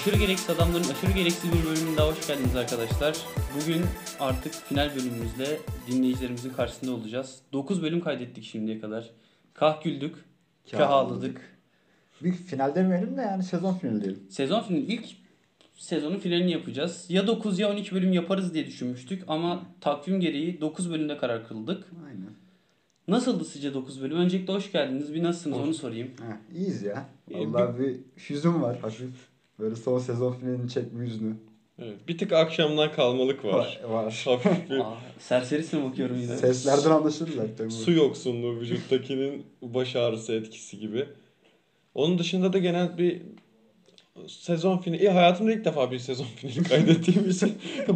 Aşırı gereksiz adamların aşırı gereksiz bir bölümüne daha hoş geldiniz arkadaşlar. Bugün artık final bölümümüzde dinleyicilerimizin karşısında olacağız. 9 bölüm kaydettik şimdiye kadar. Kah güldük, kah ağladık. Bir final demeyelim de yani sezon finali diyelim. Sezon finali, ilk sezonun finalini yapacağız. Ya 9 ya 12 bölüm yaparız diye düşünmüştük ama takvim gereği 9 bölümde karar kıldık. Aynen. Nasıldı sizce 9 bölüm? Öncelikle hoş geldiniz. Bir nasılsınız onu sorayım. Heh, iyiyiz ya. Vallahi bir hüzün var hafif. Böyle son sezon finalini çekme yüzünü. Evet, bir tık akşamdan kalmalık var. Var. Hafif bir... Serserisine bakıyorum yine. Seslerden anlaşılır zaten. Su yoksunluğu, vücuttakinin baş ağrısı etkisi gibi. Onun dışında da genel bir sezon finali. Hayatımda ilk defa bir sezon finali kaydettiğim için.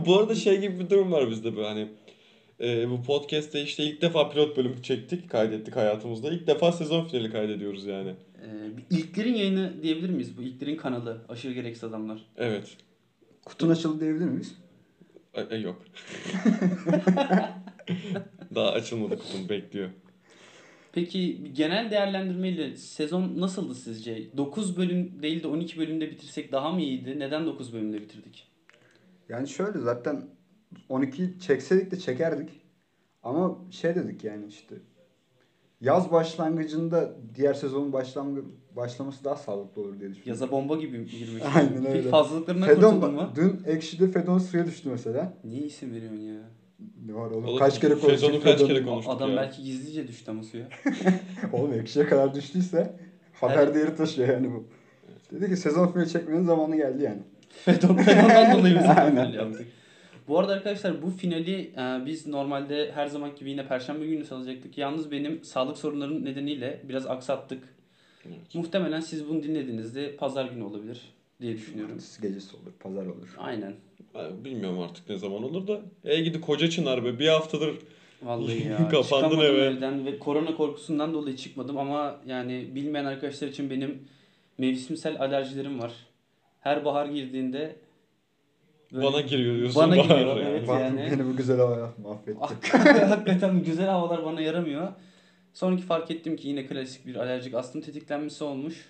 Bu arada şey gibi bir durum var bizde böyle hani. Bu podcast'te işte ilk defa pilot bölümü çektik, kaydettik hayatımızda. İlk defa sezon finali kaydediyoruz yani. İlklerin yayını diyebilir miyiz? Bu ilklerin kanalı. Aşırı gereksiz adamlar. Evet. Kutun açıldı diyebilir miyiz? Yok. Daha açılmadı kutum. Bekliyor. Peki genel değerlendirmeyle sezon nasıldı sizce? 9 bölüm değil de 12 bölümde bitirsek daha mı iyiydi? Neden 9 bölümde bitirdik? Yani şöyle zaten... 12'yi çekseydik de çekerdik. Ama şey dedik yani işte yaz başlangıcında diğer sezonun başlaması daha sağlıklı olur diye düşündük. Yaza bomba gibi girmek. Aynen öyle. Fazlalıklarından kurtuldun mu? Dün Ekşi'de Fedon suya düştü mesela. Niye isim veriyorsun ya? Ne var oğlum? Kaç kere konuştuk adam ya. Belki gizlice düştü ama suya. Oğlum Ekşi'ye kadar düştüyse haber değeri taşıyor yani bu. Dedi ki sezon finali çekmenin zamanı geldi yani. Fedon'dan dolayı biz finali yaptık. Bu arada arkadaşlar bu finali biz normalde her zamanki gibi yine Perşembe günü salacaktık. Yalnız benim sağlık sorunlarım nedeniyle biraz aksattık. Evet. Muhtemelen siz bunu dinlediğinizde pazar günü olabilir diye düşünüyorum. Gecesi olur, pazar olur. Aynen. Bilmiyorum artık ne zaman olur da. Gidi koca çınar be bir haftadır. Vallahi ya. Kapandın eve. Evden ve korona korkusundan dolayı çıkmadım ama yani bilmeyen arkadaşlar için benim mevsimsel alerjilerim var. Her bahar girdiğinde... Böyle bana giriyor diyorsun. Bana giriyor evet yani. Beni bu güzel hava mahvetti. Hakikaten güzel havalar bana yaramıyor. Sonraki fark ettim ki yine klasik bir alerjik astım tetiklenmesi olmuş.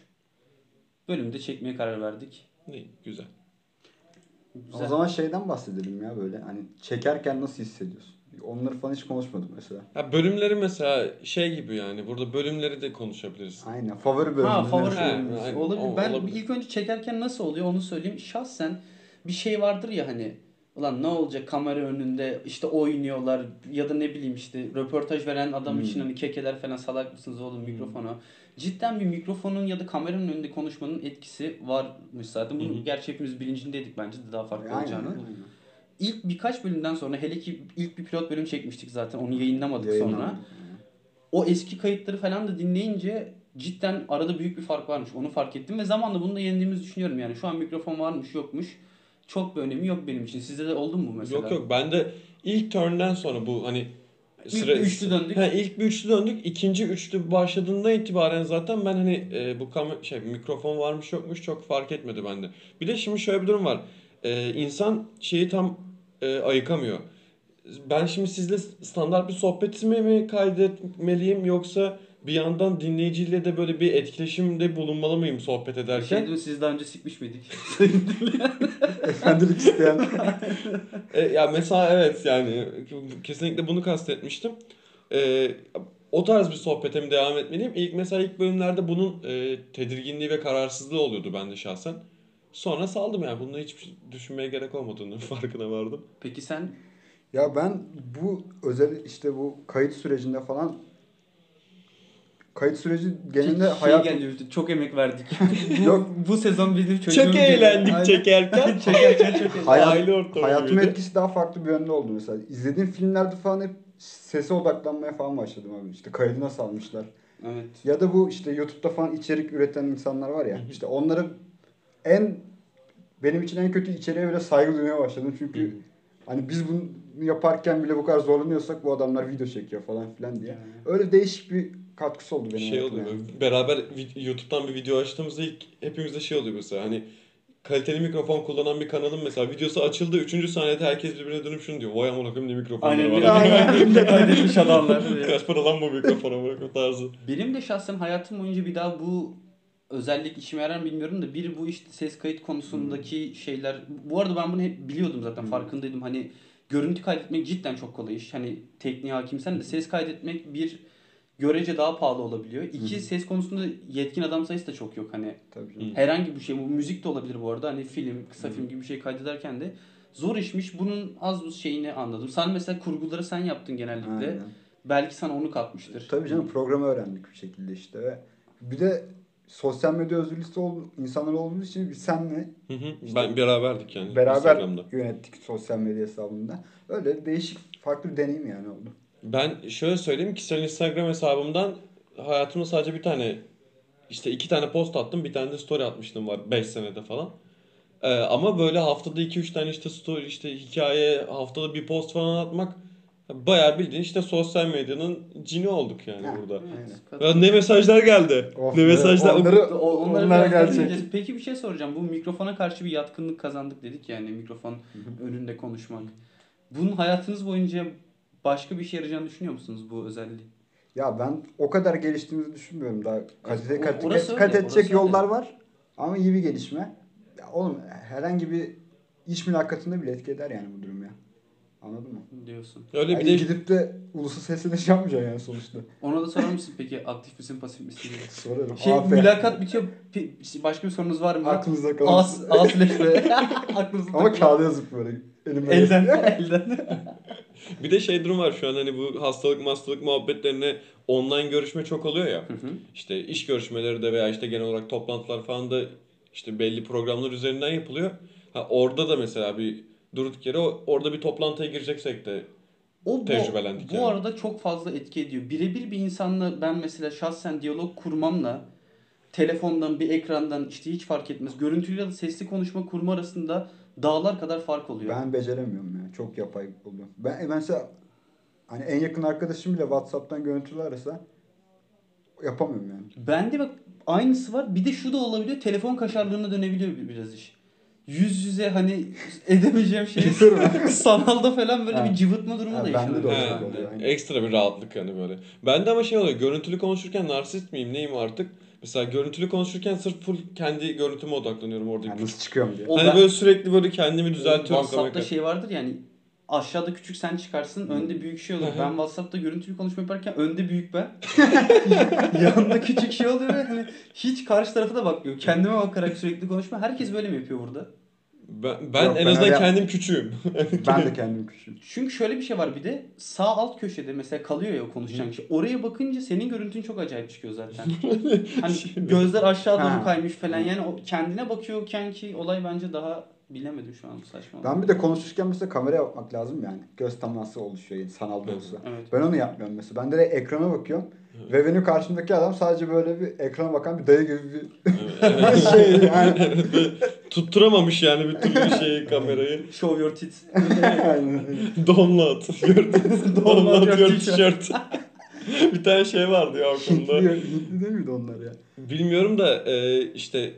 Bölümde çekmeye karar verdik. İyi, güzel. O zaman şeyden bahsedelim ya böyle hani çekerken nasıl hissediyorsun? Onları falan hiç konuşmadık mesela. Ya bölümleri mesela şey gibi yani burada bölümleri de konuşabiliriz. Aynen favori bölümleri. Favori bölümleri. Olabilir. Ben ilk önce çekerken nasıl oluyor onu söyleyeyim. Şahsen bir şey vardır ya hani ulan ne olacak kamera önünde işte oynuyorlar ya da ne bileyim işte röportaj veren adam için hani kekeler falan salak mısınız oğlum mikrofona. Cidden bir mikrofonun ya da kameranın önünde konuşmanın etkisi varmış zaten. Bunu gerçi hepimiz bilincindeydik bence de daha farklı olacağını. Aynen. İlk birkaç bölümden sonra hele ki ilk bir pilot bölüm çekmiştik zaten onu yayınlamadık sonra. O eski kayıtları falan da dinleyince cidden arada büyük bir fark varmış onu fark ettim ve zamanla bunu da yendiğimizi düşünüyorum yani şu an mikrofon varmış yokmuş. Çok bir önemi yok benim için. Sizde de oldu mu mesela? Yok ben de ilk turn'den sonra bu hani ilk bir üçlü döndük. İkinci üçlü başladığında itibaren zaten ben hani bu mikrofon varmış yokmuş çok fark etmedi bende. Bir de şimdi şöyle bir durum var. İnsan şeyi tam ayıkamıyor. Ben şimdi sizle standart bir sohbetimi mi kaydetmeliyim yoksa bir yandan dinleyiciyle de böyle bir etkileşimde bulunmalı mıyım sohbet ederken? Şey diyor, siz daha önce sikmiş miydik? Efendilik isteyen. Ya mesela evet yani kesinlikle bunu kastetmiştim. O tarz bir sohbete mi devam etmeliyim? İlk bölümlerde bunun tedirginliği ve kararsızlığı oluyordu bende şahsen. Sonra saldım yani bununla hiç düşünmeye gerek olmadığını farkına vardım. Peki sen? Ya ben bu özel işte bu kayıt sürecinde falan... Kayıt süreci genelde çok emek verdik. Yok bu sezon bizim çocuğumuz. Çok eğlendik çekerken. Çekerken. Hayatımın etkisi daha farklı bir yönde oldu mesela. İzlediğim filmlerde falan hep sese odaklanmaya falan başladım abi. İşte kaydı nasıl almışlar. Evet. Ya da bu işte YouTube'da falan içerik üreten insanlar var ya. İşte onların benim için en kötü içeriğe bile saygı duymaya başladım. Çünkü hani biz bunu yaparken bile bu kadar zorlanıyorsak bu adamlar video çekiyor falan filan diye. Yani. Öyle değişik bir katkısı oldu benim hayatımda. Yani. Beraber YouTube'dan bir video açtığımızda ilk hepimizde şey oluyor mesela hani kaliteli mikrofon kullanan bir kanalın mesela videosu açıldı 3. saniyede herkes birbirine dönüp şunu diyor. Vay amına koyayım ne mikrofonlar var. Aynen. Ne kaydetmiş adamlar. Kaç para lan bu mikrofona bırakma tarzı. Benim de şahsen hayatım boyunca bir daha bu özellik işime yarar mı bilmiyorum da bir bu işte ses kayıt konusundaki şeyler. Bu arada ben bunu hep biliyordum zaten, farkındaydım. Hani görüntü kaydetmek cidden çok kolay iş. Hani tekniğe hakimsen de ses kaydetmek bir görece daha pahalı olabiliyor. İki, ses konusunda yetkin adam sayısı da çok yok hani. Tabii. Herhangi bir şey, bu müzik de olabilir bu arada. Hani film, kısa film gibi bir şey kaydederken de zor işmiş. Bunun az buz şeyini anladım. Sen mesela kurguları sen yaptın genellikle. Aynen. Belki sana onu katmıştır. Tabii canım, programı öğrendik bir şekilde işte. Ve bir de sosyal medya özgürlüğü insanlar olduğumuz için biz senle işte ben beraberdik yani. Beraber yönettik sosyal medya hesabında. Öyle değişik, farklı bir deneyim yani oldu. Ben şöyle söyleyeyim, kişisel Instagram hesabımdan hayatımda sadece bir tane, işte 2 tane post attım, bir tane de story atmıştım var 5 senede falan. Ama böyle haftada 2-3 tane işte story, işte hikaye, haftada bir post falan atmak, bayağı bildiğin işte sosyal medyanın cini olduk yani ha, burada. Evet. Ne mesajlar geldi. Of, ne mesajlar. Onlara gelecek. Peki bir şey soracağım. Bu mikrofona karşı bir yatkınlık kazandık dedik yani, mikrofon önünde konuşmak. Bunun hayatınız boyunca başka bir şey yarayacağını düşünüyor musunuz bu özelliği? Ya ben o kadar geliştiğimizi düşünmüyorum daha. Kat edecek yollar öyle var. Ama iyi bir gelişme. Ya oğlum, herhangi bir iş mülakatında bile etki eder yani bu durum ya. Anladın mı? Diyorsun. Öyle yani bir de gidip de ulusal sesleşe yapmayacaksın yani sonuçta. Ona da sorar mısın peki, aktif misin, pasif misin diye? Sorarım. Şey, mülakat bitiyor. Başka bir sorunuz var mı? Aklınızda kalsın. Aklınızda. Ama kağıda yazıp böyle elden. Bir de şey durum var şu an, hani bu hastalık muhabbetlerine online görüşme çok oluyor ya. İşte iş görüşmeleri de veya işte genel olarak toplantılar falan da işte belli programlar üzerinden yapılıyor. Ha, orada da mesela bir durduk yere orada bir toplantıya gireceksek de tecrübelendik. Bu yani arada çok fazla etki ediyor. Birebir bir insanla ben mesela şahsen diyalog kurmamla telefondan, bir ekrandan, işte hiç fark etmez, görüntülü ya da sesli konuşma kurma arasında dağlar kadar fark oluyor. Ben beceremiyorum ya. Çok yapay oluyor. Ben mesela hani en yakın arkadaşım bile WhatsApp'tan görüntülü arasa yapamıyorum yani. Ben de bak aynısı var. Bir de şu da olabiliyor. Telefon kaşarlığına dönebiliyor biraz iş. Yüz yüze hani edemeyeceğim şeyi sanalda falan böyle bir cıvıtma durumu da yaşanıyor. Yani. Ekstra bir rahatlık yani böyle. Ben de ama şey oluyor. Görüntülü konuşurken narsist miyim neyim artık? Mesela görüntülü konuşurken sırf full kendi görüntüme odaklanıyorum orada. Yani nasıl çıkıyorum diye. Hani böyle sürekli böyle kendimi düzeltiyorum. WhatsApp'ta şey vardır yani, aşağıda küçük sen çıkarsın, önde büyük şey olur. Ben WhatsApp'ta görüntülü konuşma yaparken önde büyük ben, yanında küçük şey oluyor ve hani hiç karşı tarafa da bakmıyor. Kendime bakarak sürekli konuşma. Herkes böyle mi yapıyor burada? Ben yok, en azından kendim küçüğüm. Ben de kendim küçüğüm. Çünkü şöyle bir şey var, bir de sağ alt köşede mesela kalıyor ya konuşacağın kişi. Oraya bakınca senin görüntün çok acayip çıkıyor zaten. Hani gözler aşağı doğru kaymış falan. Yani o kendine bakıyorken ki olay bence daha, bilemedim şu an, saçma. Ben bir de konuşurken mesela kameraya bakmak lazım yani. Göz teması oluşuyor yani, sanalda olsa. Evet. Ben onu yapmıyorum mesela. Ben direkt ekrana bakıyorum. Evet. Ve benim karşımdaki adam sadece böyle bir ekrana bakan bir dayı gibi bir şey yani. Tutturamamış yani bir türlü şeyi, kamerayı. Show your tits. Donut. Donut your t-shirt. Bir tane şey vardı ya aklımda. Hintli değil miydi onlar ya? Bilmiyorum da işte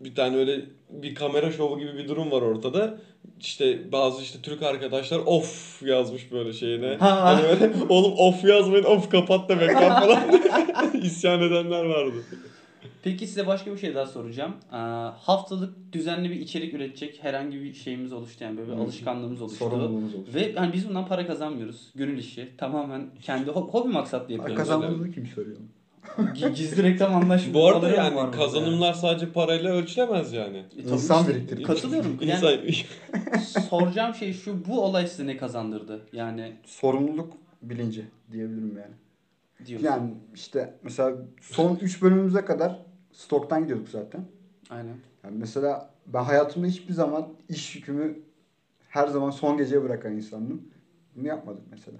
bir tane öyle bir kamera şovu gibi bir durum var ortada. İşte bazı işte Türk arkadaşlar of yazmış böyle şeyine. Hani böyle oğlum of yazmayın, of kapat demek falan. İsyan edenler vardı. Peki size başka bir şey daha soracağım. Haftalık düzenli bir içerik üretecek herhangi bir şeyimiz oluştu yani, böyle bir alışkanlığımız oluştu. Sorumluluğumuz oluştu. Ve hani biz bundan para kazanmıyoruz. Gönül işi. Tamamen kendi hobi maksatlı yapıyoruz. Kazandığımızı kim soruyor? Gizli reklam anlaşması. Bu arada yani kazanımlar yani sadece parayla ölçülemez yani. İnsan biriktirmek. Katılıyorum. Yani soracağım şey şu, bu olay size ne kazandırdı? Yani sorumluluk bilinci diyebilirim yani. Diyorsun. Yani işte mesela son 3 bölümümüze kadar stoktan gidiyorduk zaten. Aynen. Yani mesela ben hayatımda hiçbir zaman iş yükümü her zaman son geceye bırakan insandım. Bunu yapmadık mesela.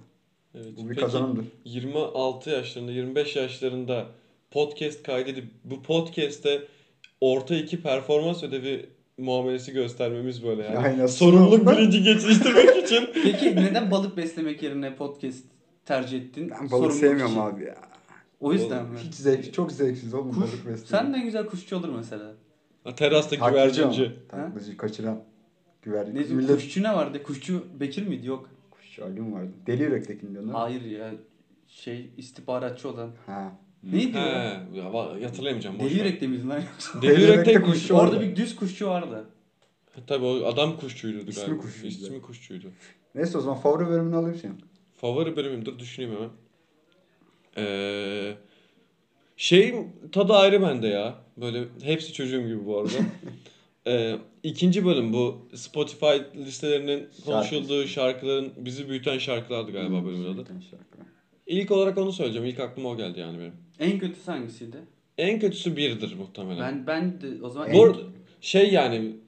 Evet. Bu bir kazanımdır. 26 yaşlarında, 25 yaşlarında podcast kaydedip bu podcast'te orta 2 performans ödevi muamelesi göstermemiz böyle yani. Aynen. Sorumluluk bilinci geçiştirmek için. Peki neden balık beslemek yerine podcast tercih ettin? Ben balık sevmiyorum için abi ya. O yüzden mi? Hiç zevk, çok zevksiz oğlum balık beslemek. Sen ne güzel kuşçu olur mesela. Ha, terasta güvercinci. Taklacı kaçıran güvercin. Ne kuşçu ne vardı? Kuşçu Bekir miydi? Yok. Şu albüm vardı. Deli Yürek'tekini diyorlar. Hayır ya. Şey istihbaratçı olan. Ha. Neydi o? Ya, hatırlayamayacağım. Deli Yürek'te miydin lan yoksa? Deli Yürek'te kuşçu vardı. Orada bir düz kuşçu vardı. Tabii o adam kuşçuydu galiba. İsmi kuşçuydu. Neyse o zaman favori bölümünü alayım senin. Favori bölümüm, dur düşüneyim hemen. Tadı ayrı bende ya. Böyle hepsi çocuğum gibi bu arada. İkinci bölüm bu Spotify listelerinin konuşulduğu şarkıların bizi büyüten şarkılardı galiba bölümün adı. İlk olarak onu söyleyeceğim. İlk aklıma o geldi yani benim. En kötüsü hangisiydi? En kötüsü 1'dir muhtemelen. Ben de o zaman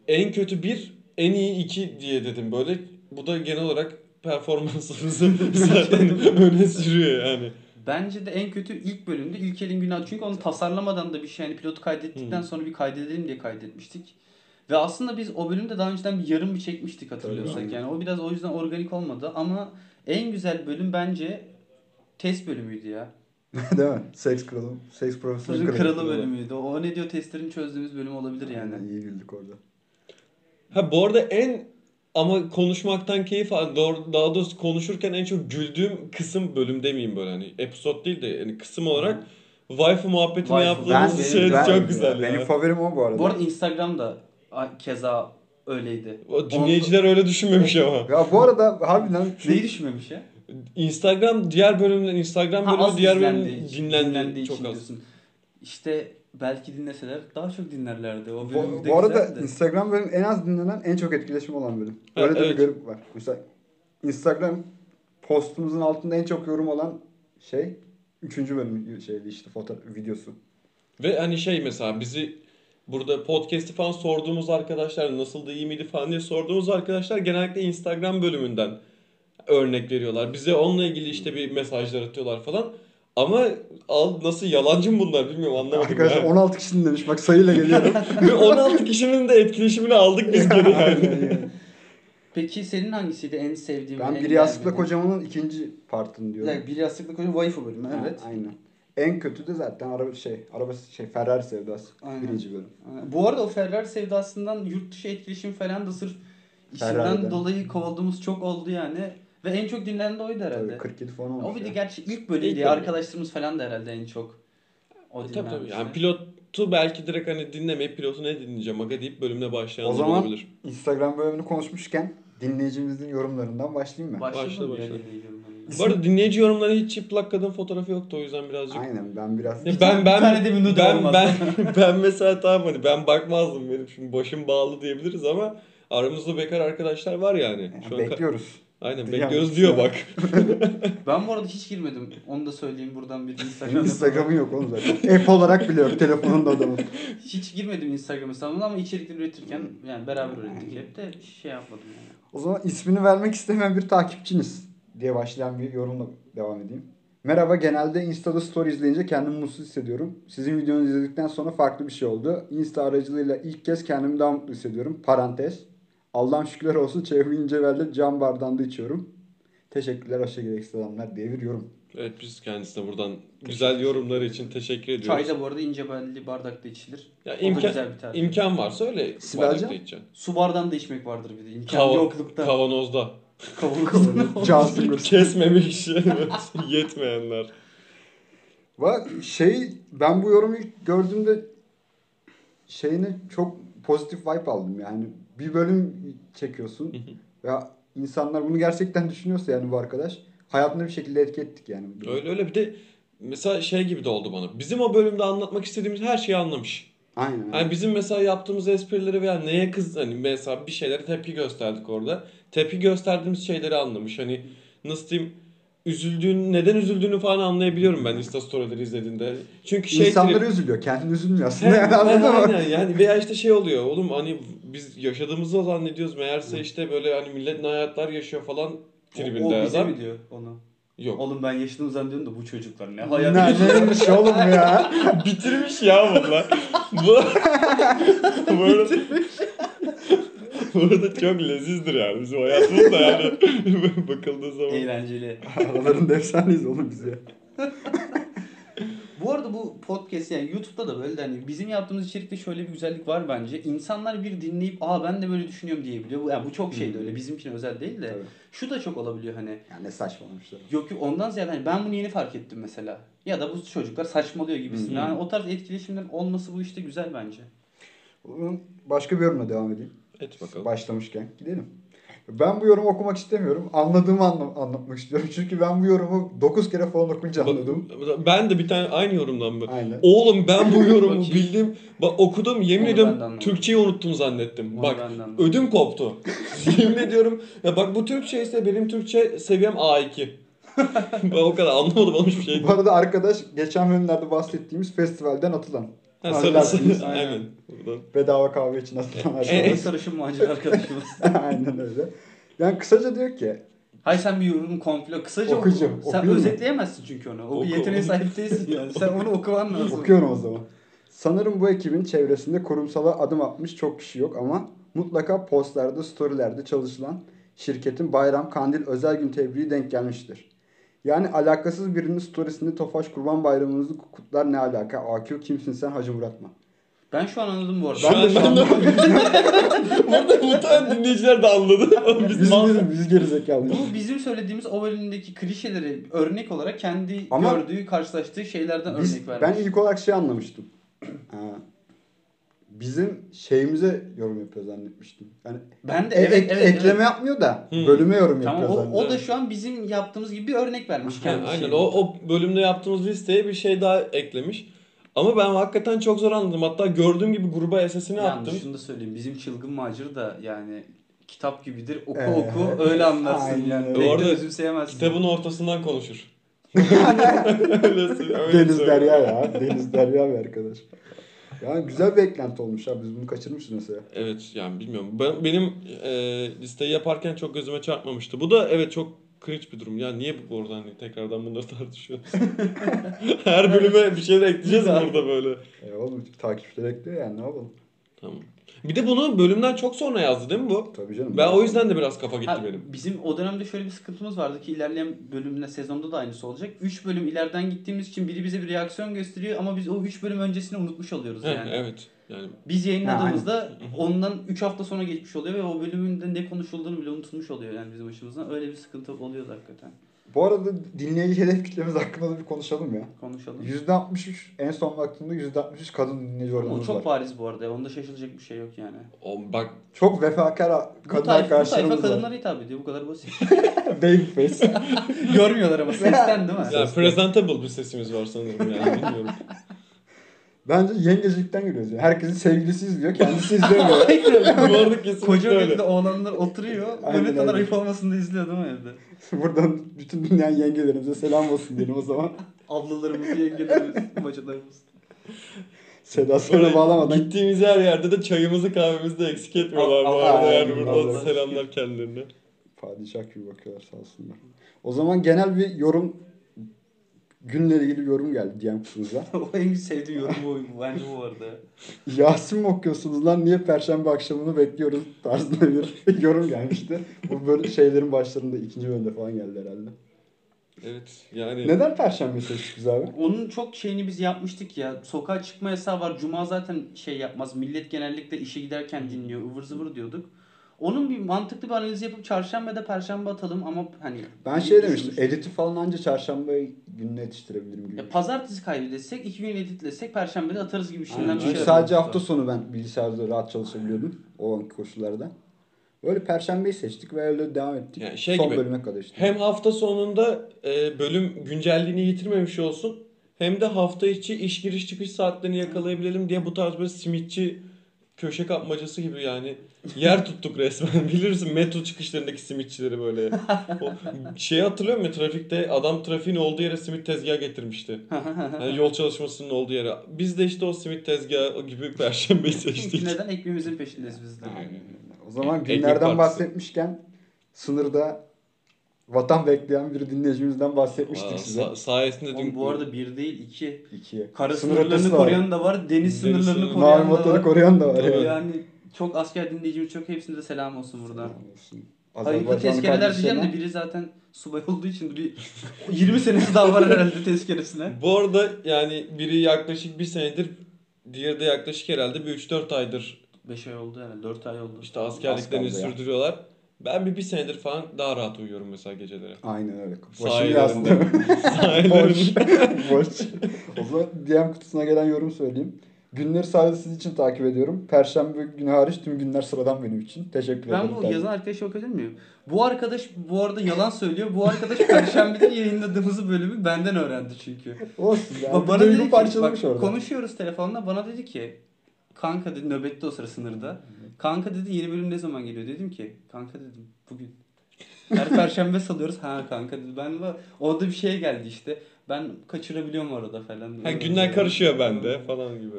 en kötü 1, en iyi 2 diye dedim böyle. Bu da genel olarak performansımızı zaten öne sürüyor yani. Bence de en kötü ilk bölümde İlkel'in günahı. Çünkü onu tasarlamadan da bir şey, yani pilotu kaydettikten sonra bir kaydedelim diye kaydetmiştik. Ve aslında biz o bölümde daha önceden yarım bir çekmiştik hatırlıyorsak. Yani o biraz o yüzden organik olmadı ama en güzel bölüm bence test bölümüydü ya. Değil mi? Seks profesörün kralı bölümüydü. O ne diyor testlerini çözdüğümüz bölüm olabilir yani. İyi güldük orada. Ha bu arada ama konuşmaktan keyif aldım. Daha doğrusu konuşurken en çok güldüğüm kısım, bölüm demeyeyim böyle hani episode değil de yani kısım olarak Wi-Fi muhabbetini yaptığımız şey çok güzel. Benim favorim o bu arada. Bu arada Instagram'da keza öyleydi. O dinleyiciler öyle düşünmemiş ama. Ya bu arada harbiden neyi düşünmemiş ya? Instagram diğer bölümü dinlendi çok az. İşte belki dinleseler daha çok dinlerlerdi. Bu arada Instagram bölüm en az dinlenen, en çok etkileşim olan bölüm. Öyle de bir garip var. Mesela Instagram postumuzun altında en çok yorum olan şey 3. bölüm şeydi işte videosu. Ve hani mesela bizi burada podcast'i falan sorduğumuz arkadaşlar, nasıldı, iyi miydi falan diye sorduğumuz arkadaşlar genellikle Instagram bölümünden örnek veriyorlar. Bize onunla ilgili işte bir mesajlar atıyorlar falan. Ama nasıl yalancım bunlar bilmiyorum, anlamadım. Arkadaşlar 16 kişinin demiş bak, sayıyla geliyorum. 16 kişinin de etkileşimini aldık biz geri yani. Peki senin hangisiydi en sevdiğin? Ben Biri Yastıklı Kocaman'ın ikinci partını diyorum. Biri Yastıklı Kocaman waifu bölümü evet. Aynen. En kötü de zaten Ferrari sevdası. Aynen. Birinci bölüm. Aynen. Bu arada o Ferrari sevdasından yurt dışı etkileşim falan da sırf işinden dolayı kovulduğumuz çok oldu yani. Ve en çok dinlenen de oydu herhalde. Tabii, 47 falan olmuş. O bir de gerçi ilk bölümüydü ya. Arkadaşlarımız falan da herhalde en çok o dinlenmişti. Tabii. Yani pilotu belki direkt hani dinlemeyip pilotu ne dinleyeceğim aga deyip bölümüne başlayanlar olabilir. O zaman Instagram bölümünü konuşmuşken dinleyicimizin yorumlarından başlayayım mı? Başla. Bu arada dinleyici yorumlarına hiç çıplak kadın fotoğrafı yoktu, o yüzden birazcık. Aynen ben mesela tamam hani ben bakmazdım, benim şimdi başım bağlı diyebiliriz ama aramızda bekar arkadaşlar var yani. Şu bekliyoruz. Aynen bekliyoruz diyor bak. Ben bu arada hiç girmedim. Onu da söyleyeyim buradan bir Instagram'ı yok oğlum zaten. App olarak biliyorum telefonunda adamın. Hiç girmedim Instagram hesabına ama içerikleri üretirken yani beraber ürettik hep de yapmadım yani. O zaman ismini vermek istemeyen bir takipçiniz diye başlayan bir yorumla devam edeyim. Merhaba, genelde Insta'da story izleyince kendimi mutsuz hissediyorum. Sizin videonuzu izledikten sonra farklı bir şey oldu. Insta aracılığıyla ilk kez kendimi daha mutlu hissediyorum. Parantez. Allah'ım şükürler olsun, çevre incelerle cam bardağında içiyorum. Teşekkürler, hoşça gereksiz adamlar diye bir yorum. Evet, biz kendisine buradan güzel yorumları için teşekkür ediyoruz. Çay da bu arada ince belli bardakta içilir. Ya imkan varsa öyle bardakta içeceksin. Su bardağında da içmek vardır bir de. İmkan yoklukta. Kavanozda. Kavanozda. Kesmemiş. Yetmeyenler. Bak ben bu yorumu ilk gördüğümde çok pozitif vibe aldım yani. Bir bölüm çekiyorsun. Ya insanlar bunu gerçekten düşünüyorsa yani bu arkadaş hayatını bir şekilde etki ettik yani. Öyle bir de mesela gibi de oldu bana. Bizim o bölümde anlatmak istediğimiz her şeyi anlamış. Aynen. Yani bizim mesela yaptığımız esprileri veya neye hani mesela bir şeylere tepki gösterdik orada. Tepki gösterdiğimiz şeyleri anlamış. Hani nasıl diyeyim, neden üzüldüğünü falan anlayabiliyorum ben Insta storyleri izlediğinde. Çünkü insanları üzülüyor, kendini üzülmüyor aslında. Aynen yani veya işte oluyor oğlum hani biz yaşadığımızı zannediyoruz meğerse işte böyle hani millet ne hayatlar yaşıyor falan tribinde. O bize mi diyor onu? Yok. Oğlum ben yaşadığımı zannediyorum da bu çocuklar ne hayat yaşıyormuş oğlum ya. Bitirmiş ya bunlar. Bu arada çok lezizdir yani bizim hayatımız da yani bakıldığı zaman. Eğlenceli. Aralarında efsaneyiz oğlum biz ya. Bu arada bu podcast, yani YouTube'da da böyle, hani bizim yaptığımız içerikte şöyle bir güzellik var bence. İnsanlar bir dinleyip "Aa ben de böyle düşünüyorum" diyebiliyor. Yani bu çok şey de öyle. Bizimkine özel değil de. Tabii. Şu da çok olabiliyor hani. Yani ne saçmalamışlar. Yok ki ondan ziyade hani ben bunu yeni fark ettim mesela. Ya da bu çocuklar saçmalıyor gibisinden. Yani o tarz etkileşimlerin olması bu işte güzel bence. Başka bir yorumla devam edeyim. Evet, bakalım. Başlamışken gidelim. Ben bu yorumu okumak istemiyorum. Anladığımı anlatmak istiyorum. Çünkü ben bu yorumu 9 kere falan okunca anladım. Ben de bir tane aynı yorumdan mı? Aynen. Oğlum ben bu yorumu bildim. Bak okudum, yemin ediyorum Türkçeyi unuttum zannettim. Onu bak ödüm koptu. Yemin ediyorum. Ya bak bu Türkçe ise benim Türkçe seviyem A2. Ben o kadar anlamadım, olmuş bir şey. Bu arada arkadaş geçen bölümlerde bahsettiğimiz festivalden atılan. Ha, sarışın. Aynen. Buradan. Bedava kahve için atılan arkadaş. En sarışın macera arkadaşımız. Aynen öyle. Yani kısaca diyor ki. Hayır sen bir yorum komplo kısaca okuyacağım. Sen özetleyemezsin çünkü onu. O yeteneğe sahip değilsin yani. Sen onu okuman lazım. Okuyorum o zaman. Sanırım bu ekibin çevresinde kurumsala adım atmış çok kişi yok ama mutlaka postlarda, storylerde çalışılan şirketin bayram, kandil, özel gün tebriği denk gelmiştir. Yani alakasız birinin storiesinde "Tofaş Kurban Bayramınızı kutlar" ne alaka? AQ kimsin sen Hacı Murat mı? Ben şu an anladım bu arada. Ben de burada muhtemelen dinleyiciler de anladı. Biz gerizekalıyız. Bu bizim söylediğimiz o bölümdeki klişeleri örnek olarak kendi ama gördüğü, karşılaştığı şeylerden örnek vermiş. Ben ilk olarak şey anlamıştım. Bizim şeyimize yorum yapıyor zannetmiştim. Yani ben de ekleme yapmıyor da bölüme yorum yapıyor zannettim. O da şu an bizim yaptığımız gibi bir örnek vermiş kendisi. Aynen şeyini. O bölümde yaptığımız listeye bir şey daha eklemiş. Ama ben hakikaten çok zor anladım. Hatta gördüğüm gibi gruba SS'ini attım. Şunu da söyleyeyim. Bizim çılgın macera da yani kitap gibidir. Oku oku öyle anlarsın. Aynen. Yani. Orada kitabın ortasından konuşur. Deniz Derya ya. Deniz Derya bir arkadaş. Yani güzel bir eklenti olmuş abi. Biz bunu kaçırmışız mesela. Evet yani bilmiyorum. Benim listeyi yaparken çok gözüme çarpmamıştı. Bu da evet çok cringe bir durum. Ya niye bu oradan tekrardan bunları tartışıyoruz? Her bölüme bir şeyler ekleyeceğiz burada böyle. Oğlum takipçiler ekliyor yani, ne yapalım. Tamam. Bir de bunu bölümden çok sonra yazdı değil mi bu? Tabii canım. Ben o yüzden de biraz kafa gitti benim. Bizim o dönemde şöyle bir sıkıntımız vardı ki ilerleyen bölümle sezonda da aynısı olacak. 3 bölüm ileriden gittiğimiz için biri bize bir reaksiyon gösteriyor ama biz o 3 bölüm öncesini unutmuş oluyoruz yani. Evet. Yani biz yayınladığımızda ondan 3 hafta sonra geçmiş oluyor ve o bölümünde ne konuşulduğunu bile unutulmuş oluyor yani bizim başımızdan. Öyle bir sıkıntı oluyor hakikaten. Bu arada dinleyici hedef kitlemiz hakkında da bir konuşalım ya. Konuşalım. %63 en son baktığımda %63 kadın dinleyici oranımız var. O çok bariz bu arada. Onda şaşılacak bir şey yok yani. O bak çok vefakar kadınlar karşılarımız var. Bu tayfa kadınlara hitap ediyor. Bu kadar basit. Baby face. Görmüyorlar ama sesten değil mi? Ya presentable bir sesimiz var sanırım yani. Bilmiyorum. Bence yengecilikten geliyoruz yani. Herkesin sevgilisi izliyor, kendisi izliyor. Aynen. Koca evde oğlanlar oturuyor. Böyle kadar ayıp olmasın da izliyor değil mi evde? Buradan bütün dinleyen yengelerimize selam olsun diyelim o zaman. Ablalarımızı, yengelerimizi, bacılarımızı. Seda sonra bağlamadan. Gittiğimiz her yerde de çayımızı kahvemizi de eksik etmiyorlar bu arada. Yani buradan selamlar kendilerine. Padişah gibi bakıyorlar sağ olsunlar. O zaman genel bir yorum. Günle ilgili bir yorum geldi DM kutumuzda. O en sevdiğim yorum bu bence bu arada. "Yasin mi okuyorsunuz lan, niye perşembe akşamını bekliyoruz" tarzında bir yorum gelmişti. Bu böyle şeylerin başlarında, ikinci bölümde falan geldi herhalde. Evet yani. Neden perşembe seçtik abi? Onun çok şeyini biz yapmıştık ya. Sokağa çıkma yasağı var. Cuma zaten şey yapmaz. Millet genellikle işe giderken dinliyor. Ivır zıvır diyorduk. Onun bir mantıklı bir analizi yapıp çarşamba'da perşembe atalım ama hani... Ben şey demiştim, editi falan anca çarşamba gününe yetiştirebilirim gibi. Pazartesi kaydetsek, 2 gün editlesek perşembede atarız gibi şeyler. Çünkü sadece hafta sonu ben bilgisayarda rahat çalışabiliyordum o anki koşullarda. Öyle perşembeyi seçtik ve öyle devam ettik. Yani son gibi, bölüme kadar işte. Hem hafta sonunda bölüm güncelliğini yitirmemiş olsun hem de hafta içi iş giriş çıkış saatlerini yakalayabilelim diye bu tarz böyle simitçi... Köşe kapmacası gibi yani yer tuttuk resmen. Bilirsin metro çıkışlarındaki simitçileri böyle. O şeyi hatırlıyor musun? Trafikte adam trafiğin olduğu yere simit tezgahı getirmişti. Yani yol çalışmasının olduğu yere. Biz de işte o simit tezgahı gibi perşembeyi seçtik. Neden? Ekmeğimizin peşindeyiz biz de. O zaman günlerden bahsetmişken sınırda vatan bekleyen bir dinleyicimizden bahsetmiştik size. Sayesinde dün... Bu arada 1 değil 2. 2. Kara sınırlarını koruyan da var, deniz sınırlarını koruyan da var. Yani çok asker dinleyicimiz çok, hepsine de selam olsun buradan. Selam olsun. Ayıklı tezkereler diyeceğim de biri zaten subay olduğu için biri 20 senesi daha var herhalde tezkeresine. Bu arada yani biri yaklaşık 1 senedir, diğeri de yaklaşık herhalde bir 3-4 aydır. 5 ay oldu herhalde, 4 ay oldu. İşte askerliklerini sürdürüyorlar. Ya. Ben bir senedir falan daha rahat uyuyorum mesela geceleri. Aynen öyle. Başım yastığım. Boş. O zaman DM kutusuna gelen yorum söyleyeyim. Günleri sadece siz için takip ediyorum. Perşembe günü hariç tüm günler sıradan benim için. Teşekkür ederim. Ben bu yazan arkadaşı okuyabilir miyim? Bu arkadaş bu arada yalan söylüyor. Bu arkadaş Perşembe'de yayınladığımız bölümü benden öğrendi çünkü. Olsun yani. Bana dedi ki, bak, konuşuyoruz telefonda. Bana dedi ki kanka dedi, nöbette o sıra sınırda. Kanka dedi yeni bölüm ne zaman geliyor? Dedim ki kanka dedim bugün. Her perşembe salıyoruz. Ha kanka dedi. Ben orada bir şey geldi işte. Ben kaçırabiliyorum arada falan. Ha, günler karışıyor bende falan gibi.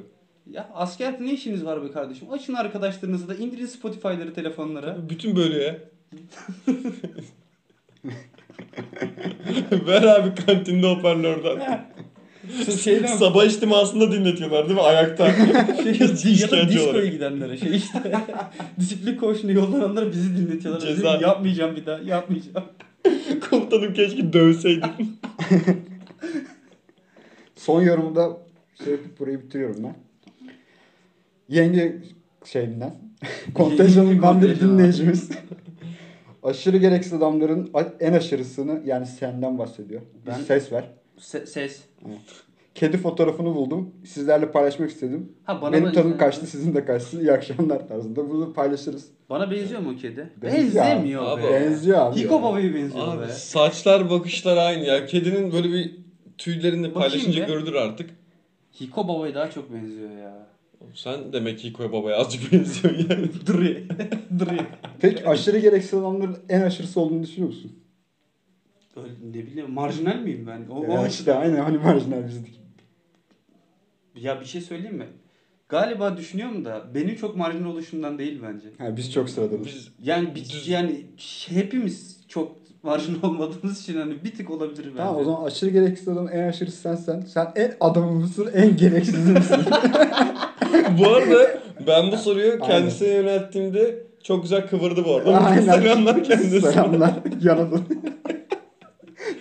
Ya askerde ne işiniz var be kardeşim? Açın arkadaşlarınızı da indirin Spotify'ları telefonlara. Bütün bölüye. Ver abi kantinde hoparlörden. Sabah içtimasında dinletiyorlar değil mi? Ayakta. Ya da diskoya gidenlere. Disiplin koğuşuna yollananlara bizi dinletiyorlar. Ceza. Yapmayacağım bir daha. Yapmayacağım. Komutanım keşke dövseydim. Son yorumda burayı bitiriyorum ben. Yenge şeyinden. Kontenjanından bir dinleyicimiz. Aşırı gereksiz adamların en aşırısını yani senden bahsediyor. Ben... Ses ver. Ses. Evet. Kedi fotoğrafını buldum. Sizlerle paylaşmak istedim. Benim tadım kaçtı, sizin de kaçtı. İyi akşamlar tarzında. Bunu paylaşırız. Bana benziyor mu o kedi? Benzemiyor be. Benziyor abi. Hiko babaya benziyor abi, be. Saçlar, bakışlar aynı ya. Kedinin böyle bir tüylerini paylaşınca görülür artık. Hiko babaya daha çok benziyor ya. Sen demek Hiko'ya babaya azıcık benziyorsun yani. Dırı. Peki aşırı gereksiz adamların en aşırısı olduğunu düşünüyor musun? Öyle, ne bileyim, marjinal miyim ben? O işte aynen hani marjinal bizdik. Ya bir şey söyleyeyim mi? Galiba düşünüyorum da benim çok marjinal oluşumdan değil bence. Ha, biz çok sıradanız. Yani hepimiz çok marjinal olmadığımız için hani bir tık olabilir bence. Tamam o zaman aşırı gereksiz adamın en aşırısı sensen. Sen en adamı mısın, en gereksiz misin? Bu arada ben bu soruyu kendisine yönelttiğimde çok güzel kıvırdı bu arada. Aynen. Selamlar kendisine. Selamlar yanadın.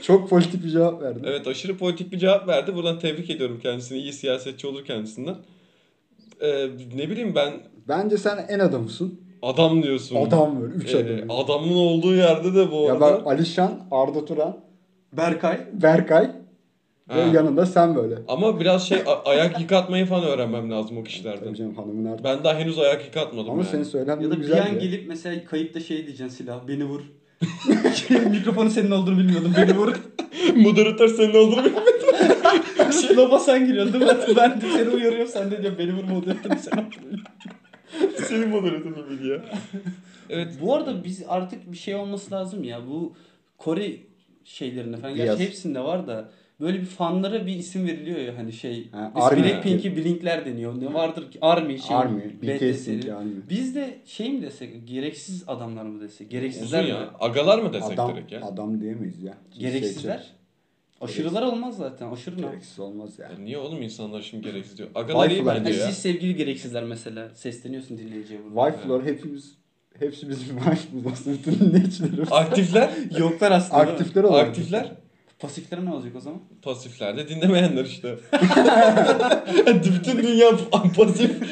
Çok politik bir cevap verdi. Evet, aşırı politik bir cevap verdi. Buradan tebrik ediyorum kendisini. İyi siyasetçi olur kendisinden. Ne bileyim ben... Bence sen en adamısın. Adam diyorsun. Adam böyle. 3 adam. Adamın olduğu yerde de bu arada... Ya ben Alişan, Arda Turan, Berkay. Ve yanında sen böyle. Ama biraz ayak yıkatmayı falan öğrenmem lazım o kişilerden. Tabii canım, hanımın artık. Ben daha henüz ayak yıkatmadım. Ama yani. Senin söylen güzel. Ya da bir an gelip mesela kayıpta diyeceksin, silah beni vur. Mikrofonu senin olduğunu bilmiyordum. Beni vur. Moderatör senin olduğunu bilmiyordum. Şilaba sen giriyorsun değil mi? Ben de seni uyarıyorum. Sen de diyorsun beni vur moderatörüm sen. Senin moderatörünü biliyor. Evet. Bu arada biz artık bir şey olması lazım ya. Bu Kore şeylerinde falan. Gerçi hepsinde var da. Böyle bir fanlara bir isim veriliyor ya hani şey. Blackpink'i Blink'ler deniyor. Ne vardır ki? Army. BTS'li. Biz de şey mi desek? Gereksiz adamlar mı desek? Gereksizler ya. Mi? Agalar mı desek adam, direkt ya? Adam diyemeyiz ya. Gereksizler. Şey aşırılar olmaz zaten. Aşırı gereksiz olmaz yani. Ya niye oğlum insanlar şimdi gereksiz diyor? Agalar iyi bence ya. Siz sevgili gereksizler mesela. Sesleniyorsun dinleyiciye. Wife'lar yani. Hepsi bizim wife'ımız aslında. Dinleyiciler. Aktifler? Yoklar aslında. Aktifler olabilir. Aktifler? Pasifler ne olacak o zaman? Pasifler de dinlemeyenler işte. Bütün dünya pasif.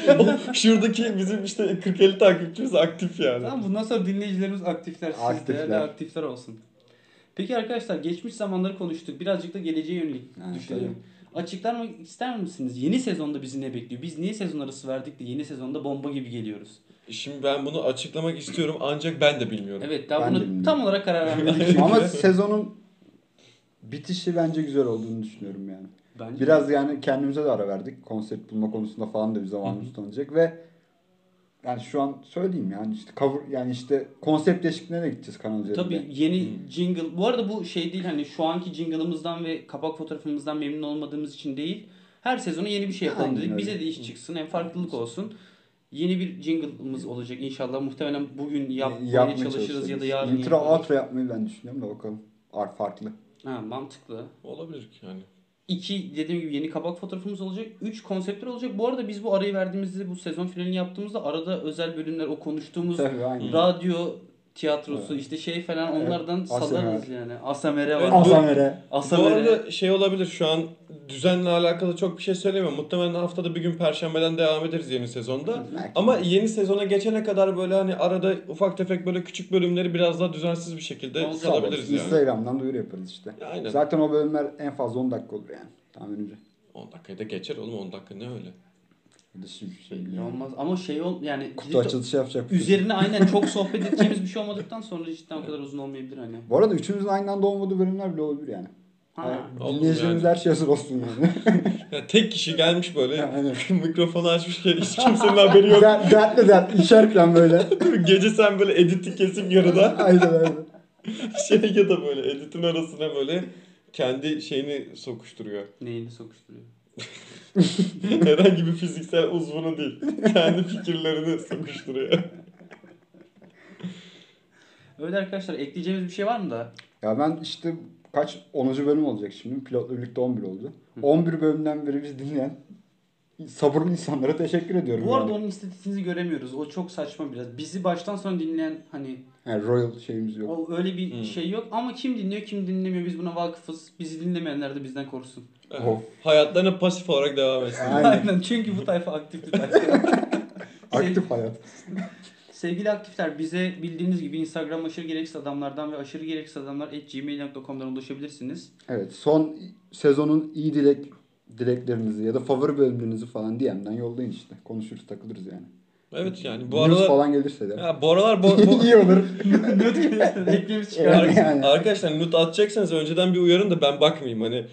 Şuradaki bizim işte 40-50 takipçimiz aktif yani. Tamam, bundan sonra dinleyicilerimiz aktifler. Sizler de aktifler olsun. Peki arkadaşlar, geçmiş zamanları konuştuk. Birazcık da geleceğe yönelik düşünelim. Açıklar mı ister misiniz? Yeni sezonda bizi ne bekliyor? Biz niye sezon arası verdik de yeni sezonda bomba gibi geliyoruz? Şimdi ben bunu açıklamak istiyorum ancak ben de bilmiyorum. Evet, daha bunu tam olarak karar vermedim. Ama sezonun bitişi bence güzel olduğunu düşünüyorum yani. Bence biraz yani kendimize de ara verdik. Konsept bulma konusunda falan da bir zamanımız tanıyacak ve yani şu an söyleyeyim yani işte cover yani işte konsept değişikliğine de gideceğiz kanal üzerinde. Tabii yeni jingle. Bu arada bu şey değil hani şu anki jingle'ımızdan ve kapak fotoğrafımızdan memnun olmadığımız için değil. Her sezona yeni bir şey yapalım dedik. Bize de iş çıksın, hem farklılık olsun. Yeni bir jingle'ımız olacak inşallah. Muhtemelen bugün yapmaya çalışırız ya da yarın. Intro outro yapmayı ben düşünüyorum da bakalım. Farklı. Ha, mantıklı. Olabilir ki yani. 2 dediğim gibi yeni kabak fotoğrafımız olacak. 3 konseptler olacak. Bu arada biz bu arayı verdiğimizde bu sezon finalini yaptığımızda arada özel bölümler o konuştuğumuz radyo tiyatrosu işte şey falan onlardan salarız yani. Asamere var. Evet, Asamere. Bu arada şey olabilir, şu an düzenle alakalı çok bir şey söylemiyorum. Muhtemelen haftada bir gün perşembeden devam ederiz yeni sezonda. Belki. Ama yeni sezona geçene kadar böyle hani arada ufak tefek böyle küçük bölümleri biraz daha düzensiz bir şekilde salabiliriz yani. Instagram'dan duyuru yaparız işte. Aynen. Zaten o bölümler en fazla 10 dakika olur yani tahminimce. 10 dakikayı da geçer oğlum, 10 dakika ne öyle? Şey olmaz ama şey ol yani kutu açılışı yapacak. Üzerine aynen çok sohbet edeceğimiz bir şey olmadıktan sonra cidden o kadar uzun olmayabilir hani. Bu arada üçümüzün aynı anda olmadığı bölümler bile olabilir yani. Dinleyicimiz her şey hazır olsun yani. Ya tek kişi gelmiş böyle yani. Mikrofonu açmış yani, hiç kimsenin haberi yok. Dertle içerken böyle. Gece sen böyle editi kesip yarıda. Aynen. Şey ya da böyle editin arasına böyle kendi şeyini sokuşturuyor. Neyini sokuşturuyor? Herhangi bir fiziksel uzmanı değil. Kendi fikirlerini sokuşturuyor. Öyle arkadaşlar, ekleyeceğimiz bir şey var mı da? Ya ben işte kaç 10. bölüm olacak şimdi. Pilotla birlikte 11 oldu. 11 bölümden beri bizi dinleyen sabırlı insanlara teşekkür ediyorum. Bu arada yani. Onun istatistiğini göremiyoruz. O çok saçma biraz. Bizi baştan sona dinleyen hani... Yani royal şeyimiz yok. O öyle bir şey yok ama kim dinliyor kim dinlemiyor biz buna vakıfız. Bizi dinlemeyenler de bizden korusun. Evet. Oh. Hayatlarına pasif olarak devam etsin. Aynen. Çünkü bu tayfa aktif bir tayfa. Aktif hayat. Sevgili aktifler, bize bildiğiniz gibi Instagram aşırı gereksiz adamlardan ve aşırı gereksiz adamlar @gmail.com'dan ulaşabilirsiniz. Evet, son sezonun iyi dileklerinizi ya da favori bölümlerinizi falan DM'den yollayın işte. Konuşuruz, takılırız yani. Evet yani bu aralar falan gelirse de. Ya bu aralar iyi olur. Nut gelirse eklemiş çıkar. Yani. Arkadaşlar nut atacaksanız önceden bir uyarın da ben bakmayayım hani.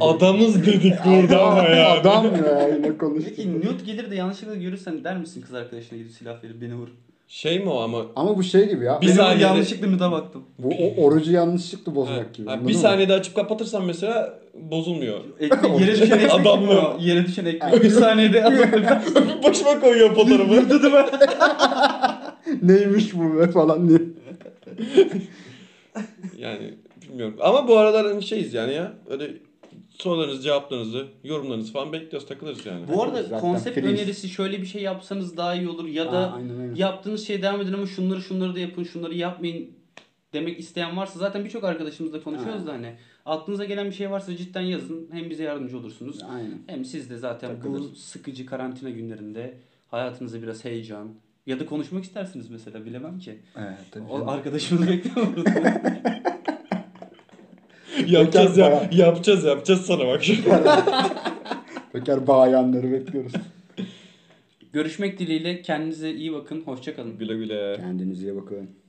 Adamız dedik burada ama ya. Adam ya yine konuştuk. Peki nut gelir de yanlışlıkla görürsen der misin kız arkadaşına gidip silah verip beni vur? Şey mi o ama? Ama bu şey gibi ya. Bir saniye yanlışlıkla nuta baktım. Bu orucu yanlışlıkla bozacak gibi. Ha, bir saniyede açıp kapatırsan mesela bozulmuyor. Ekmek yere düşen ekmek adamla. Yere düşen ekmek. Bir saniyede alıp başıma koyuyor fotoğrafı. Dedi ben. Neymiş bu be falan diye. Yani bilmiyorum. Ama bu aralar şeyiz yani ya. Öyle sorularınızı, cevaplarınızı, yorumlarınızı falan bekliyoruz, takılırız yani. Bu arada zaten konsept önerisi şöyle bir şey yapsanız daha iyi olur ya da yaptığınız şeye devam edin ama şunları da yapın, şunları yapmayın demek isteyen varsa zaten birçok arkadaşımızla konuşuyoruz da hani aklınıza gelen bir şey varsa cidden yazın. Hem bize yardımcı olursunuz. Aynen. Hem siz de zaten bu sıkıcı karantina günlerinde hayatınıza biraz heyecan ya da konuşmak istersiniz mesela, bilemem ki. Evet, tabii o arkadaşımızı bekliyorum. Yapacağız sana bak. Peker bayanları bekliyoruz. Görüşmek dileğiyle, kendinize iyi bakın, hoşça kalın. Güle güle. Kendinize iyi bakın.